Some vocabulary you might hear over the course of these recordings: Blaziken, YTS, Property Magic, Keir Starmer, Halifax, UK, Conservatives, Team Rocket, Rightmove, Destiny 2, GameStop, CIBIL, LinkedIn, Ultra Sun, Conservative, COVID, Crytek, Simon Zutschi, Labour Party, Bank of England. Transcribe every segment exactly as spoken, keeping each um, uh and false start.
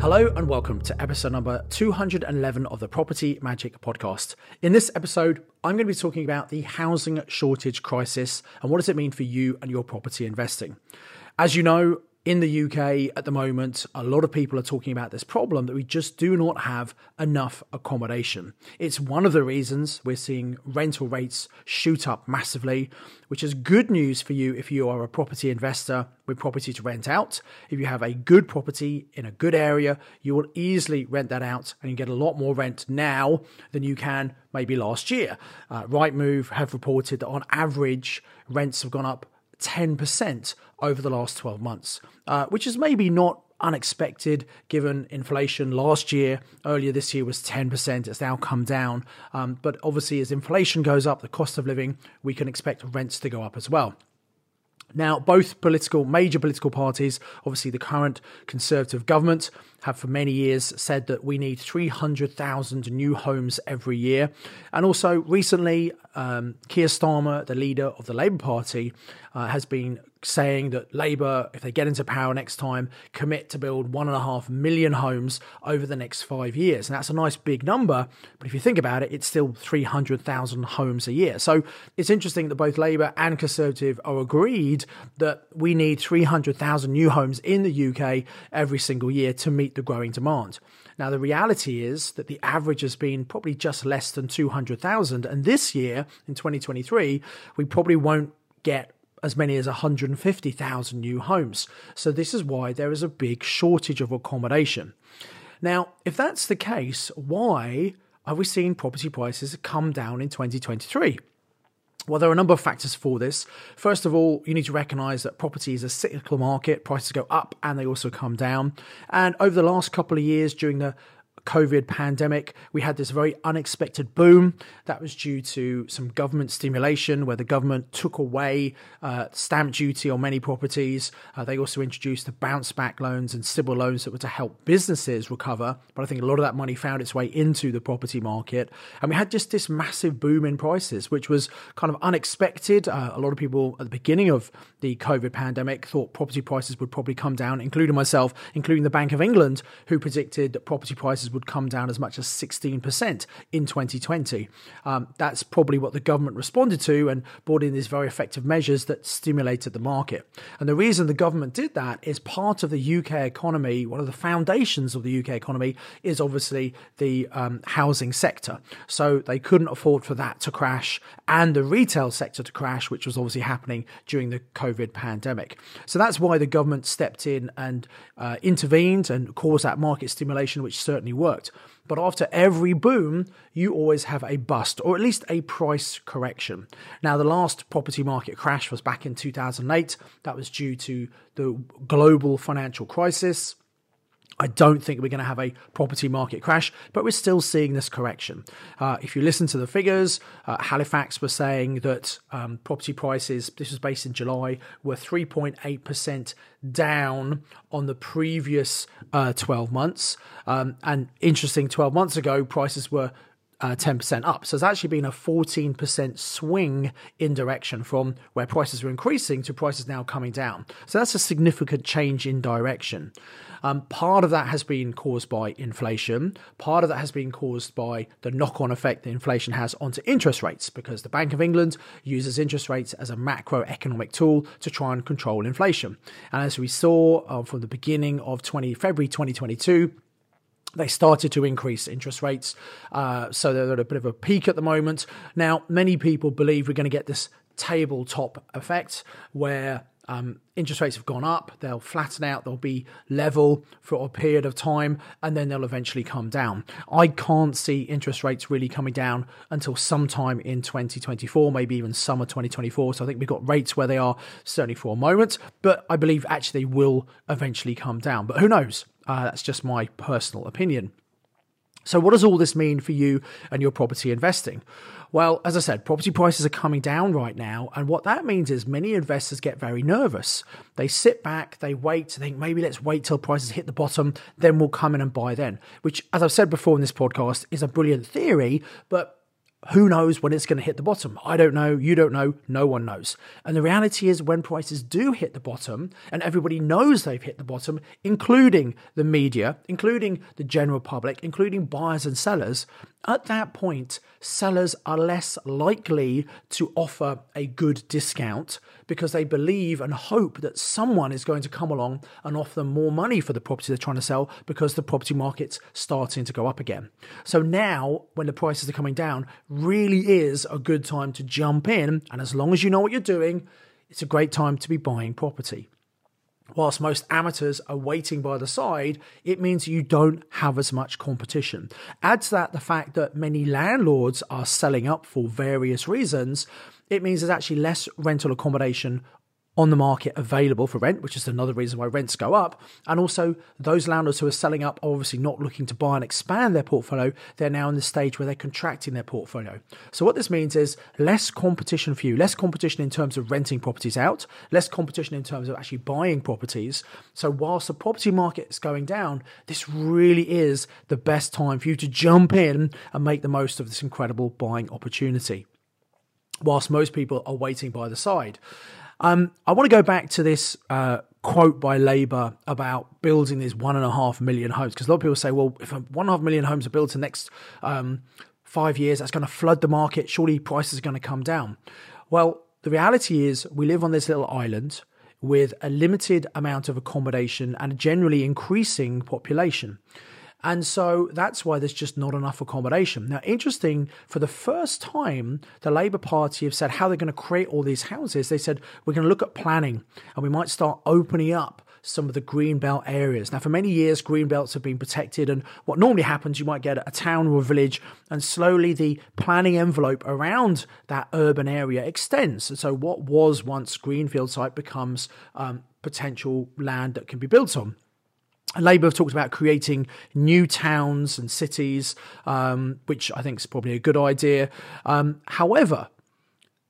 Hello and welcome to episode number two hundred eleven of the Property Magic Podcast. In this episode, I'm going to be talking about the housing shortage crisis and what does it mean for you and your property investing. As you know, in the U K at the moment, a lot of people are talking about this problem that we just do not have enough accommodation. It's one of the reasons we're seeing rental rates shoot up massively, which is good news for you if you are a property investor with property to rent out. If you have a good property in a good area, you will easily rent that out and you get a lot more rent now than you can maybe last year. Uh, Rightmove have reported that on average, rents have gone up ten percent over the last twelve months, uh, which is maybe not unexpected given inflation last year. Earlier this year was ten percent. It's now come down. Um, but obviously, as inflation goes up, the cost of living, we can expect rents to go up as well. Now, both political, major political parties, obviously the current Conservative government, have for many years said that we need three hundred thousand new homes every year. And also recently, um, Keir Starmer, the leader of the Labour Party, uh, has been saying that Labour, if they get into power next time, commit to build one and a half million homes over the next five years. And that's a nice big number, but if you think about it, it's still three hundred thousand homes a year. So it's interesting that both Labour and Conservative are agreed that we need three hundred thousand new homes in the U K every single year to meet the growing demand. Now, the reality is that the average has been probably just less than two hundred thousand. And this year, in twenty twenty-three, we probably won't get as many as one hundred fifty thousand new homes. So this is why there is a big shortage of accommodation. Now, if that's the case, why are we seeing property prices come down in twenty twenty-three? Well, there are a number of factors for this. First of all, you need to recognise that property is a cyclical market. Prices go up and they also come down. And over the last couple of years during the COVID pandemic, we had this very unexpected boom that was due to some government stimulation where the government took away uh, stamp duty on many properties. Uh, they also introduced the bounce back loans and C I B I L loans that were to help businesses recover. But I think a lot of that money found its way into the property market. And we had just this massive boom in prices, which was kind of unexpected. Uh, a lot of people at the beginning of the COVID pandemic thought property prices would probably come down, including myself, including the Bank of England, who predicted that property prices would come down as much as sixteen percent in twenty twenty. Um, that's probably what the government responded to and brought in these very effective measures that stimulated the market. And the reason the government did that is part of the U K economy, one of the foundations of the U K economy is obviously the um, housing sector. So they couldn't afford for that to crash and the retail sector to crash, which was obviously happening during the COVID pandemic. So that's why the government stepped in and uh, intervened and caused that market stimulation, which certainly worked. But after every boom, you always have a bust or at least a price correction. Now, the last property market crash was back in two thousand eight. That was due to the global financial crisis. I don't think we're going to have a property market crash, but we're still seeing this correction. Uh, if you listen to the figures, uh, Halifax were saying that um, property prices, this was based in July, were three point eight percent down on the previous uh, twelve months. Um, and interesting, twelve months ago, prices were Uh, ten percent up. So it's actually been a fourteen percent swing in direction from where prices were increasing to prices now coming down. So that's a significant change in direction. Um, part of that has been caused by inflation. Part of that has been caused by the knock-on effect that inflation has onto interest rates, because the Bank of England uses interest rates as a macroeconomic tool to try and control inflation. And as we saw uh, from the beginning of February twenty twenty-two, they started to increase interest rates, uh, so they're at a bit of a peak at the moment. Now, many people believe we're going to get this tabletop effect where um, interest rates have gone up, they'll flatten out, they'll be level for a period of time, and then they'll eventually come down. I can't see interest rates really coming down until sometime in twenty twenty-four, maybe even summer twenty twenty-four. So I think we've got rates where they are certainly for a moment, but I believe actually they will eventually come down. But who knows? Uh, that's just my personal opinion. So what does all this mean for you and your property investing? Well, as I said, property prices are coming down right now. And what that means is many investors get very nervous. They sit back, they wait, they think maybe let's wait till prices hit the bottom, then we'll come in and buy then, which, as I've said before in this podcast, is a brilliant theory, but who knows when it's going to hit the bottom? I don't know. You don't know. No one knows. And the reality is when prices do hit the bottom, and everybody knows they've hit the bottom, including the media, including the general public, including buyers and sellers, at that point, sellers are less likely to offer a good discount because they believe and hope that someone is going to come along and offer them more money for the property they're trying to sell because the property market's starting to go up again. So now, when the prices are coming down, really is a good time to jump in. And as long as you know what you're doing, it's a great time to be buying property. Whilst most amateurs are waiting by the side, it means you don't have as much competition. Add to that the fact that many landlords are selling up for various reasons. It means there's actually less rental accommodation on the market available for rent, which is another reason why rents go up. And also those landlords who are selling up are obviously not looking to buy and expand their portfolio. They're now in the stage where they're contracting their portfolio. So what this means is less competition for you, less competition in terms of renting properties out, less competition in terms of actually buying properties. So whilst the property market is going down, this really is the best time for you to jump in and make the most of this incredible buying opportunity, whilst most people are waiting by the side. Um, I want to go back to this uh, quote by Labour about building these one and a half million homes, because a lot of people say, well, if one and a half million homes are built in the next um, five years, that's going to flood the market. Surely prices are going to come down. Well, the reality is we live on this little island with a limited amount of accommodation and a generally increasing population. And so that's why there's just not enough accommodation. Now, interesting, for the first time, the Labour Party have said how they're going to create all these houses. They said, we're going to look at planning and we might start opening up some of the green belt areas. Now, for many years, green belts have been protected. And what normally happens, you might get a town or a village and slowly the planning envelope around that urban area extends. And so what was once greenfield site becomes um, potential land that can be built on. Labour have talked about creating new towns and cities, um, which I think is probably a good idea. Um, however,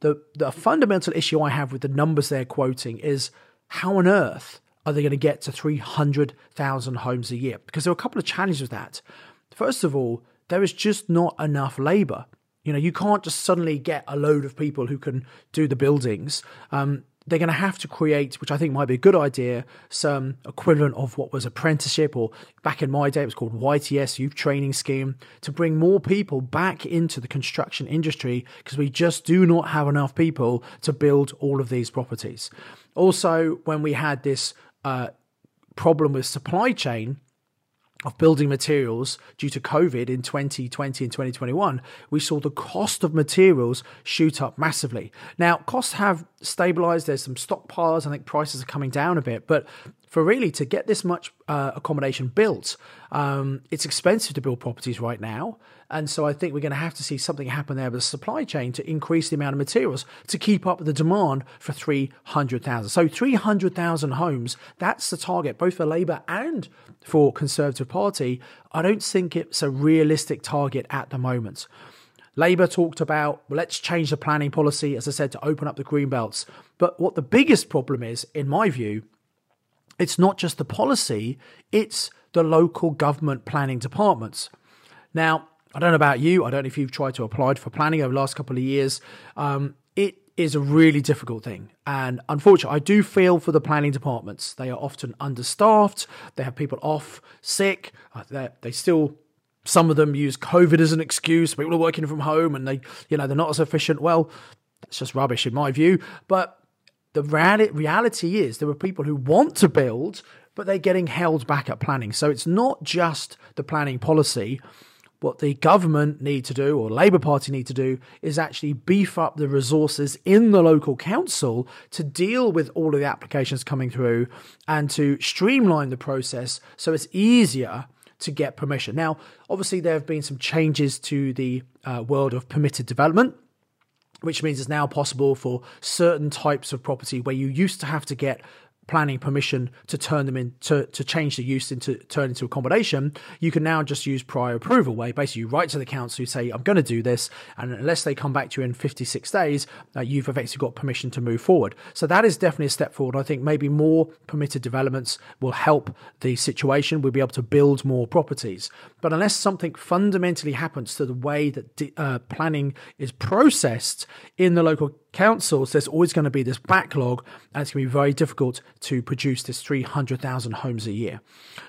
the, the fundamental issue I have with the numbers they're quoting is how on earth are they going to get to three hundred thousand homes a year? Because there are a couple of challenges with that. First of all, there is just not enough labour. You know, you can't just suddenly get a load of people who can do the buildings. Um, They're going to have to create, which I think might be a good idea, some equivalent of what was apprenticeship, or back in my day, it was called Y T S, Youth Training Scheme, to bring more people back into the construction industry because we just do not have enough people to build all of these properties. Also, when we had this uh, problem with supply chain of building materials due to COVID in twenty twenty and twenty twenty-one, we saw the cost of materials shoot up massively. Now, costs have stabilized. There's some stockpiles. I think prices are coming down a bit. But for really to get this much uh, accommodation built, um, it's expensive to build properties right now. And so I think we're going to have to see something happen there with the supply chain to increase the amount of materials to keep up the demand for three hundred thousand. So three hundred thousand homes, that's the target, both for Labour and for Conservative Party. I don't think it's a realistic target at the moment. Labour talked about, well, let's change the planning policy, as I said, to open up the green belts. But what the biggest problem is, in my view, it's not just the policy, it's the local government planning departments. Now, I don't know about you. I don't know if you've tried to apply for planning over the last couple of years. Um, it is a really difficult thing. And unfortunately, I do feel for the planning departments. They are often understaffed. They have people off, sick. They, they still, some of them use COVID as an excuse. People are working from home and they, you know, they're not as efficient. Well, that's just rubbish in my view. But the reality is there are people who want to build, but they're getting held back at planning. So it's not just the planning policy. What the government need to do, or Labour Party need to do, is actually beef up the resources in the local council to deal with all of the applications coming through and to streamline the process so it's easier to get permission. Now, obviously, there have been some changes to the uh, world of permitted development, which means it's now possible for certain types of property where you used to have to get planning permission to turn them in, to, to change the use into turn into accommodation, you can now just use prior approval, where basically you write to the council, you say, I'm going to do this, and unless they come back to you in fifty-six days, uh, you've effectively got permission to move forward. So that is definitely a step forward. I think maybe more permitted developments will help the situation. We'll be able to build more properties. But unless something fundamentally happens to the way that uh, planning is processed in the local councils, there's always going to be this backlog, and it's going to be very difficult to produce this three hundred thousand homes a year.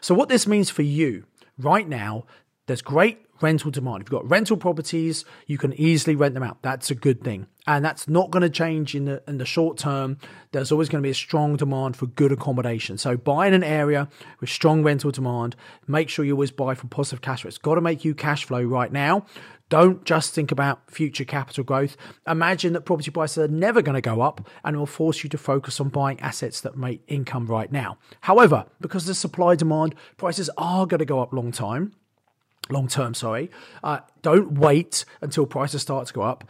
So what this means for you right now, there's great rental demand. If you've got rental properties, you can easily rent them out. That's a good thing. And that's not going to change in the in the short term. There's always going to be a strong demand for good accommodation. So buy in an area with strong rental demand. Make sure you always buy for positive cash flow. It's got to make you cash flow right now. Don't just think about future capital growth. Imagine that property prices are never going to go up and will force you to focus on buying assets that make income right now. However, because of the supply demand, prices are going to go up long time. Long term, sorry. Uh, don't wait until prices start to go up.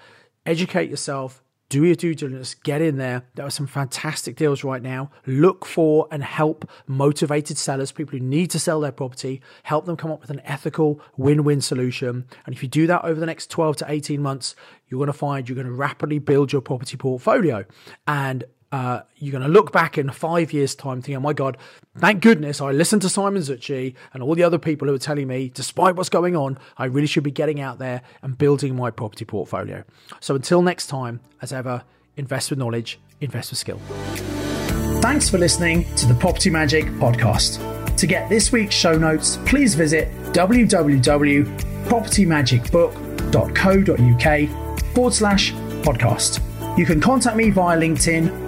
Educate yourself. Do your due diligence. Get in there. There are some fantastic deals right now. Look for and help motivated sellers, people who need to sell their property. Help them come up with an ethical win-win solution. And if you do that over the next twelve to eighteen months, you're going to find you're going to rapidly build your property portfolio. And Uh, you're going to look back in five years' time thinking, oh my God, thank goodness I listened to Simon Zutschi and all the other people who are telling me, despite what's going on, I really should be getting out there and building my property portfolio. So until next time, as ever, invest with knowledge, invest with skill. Thanks for listening to the Property Magic Podcast. To get this week's show notes, please visit www.propertymagicbook.co.uk forward slash podcast. You can contact me via LinkedIn.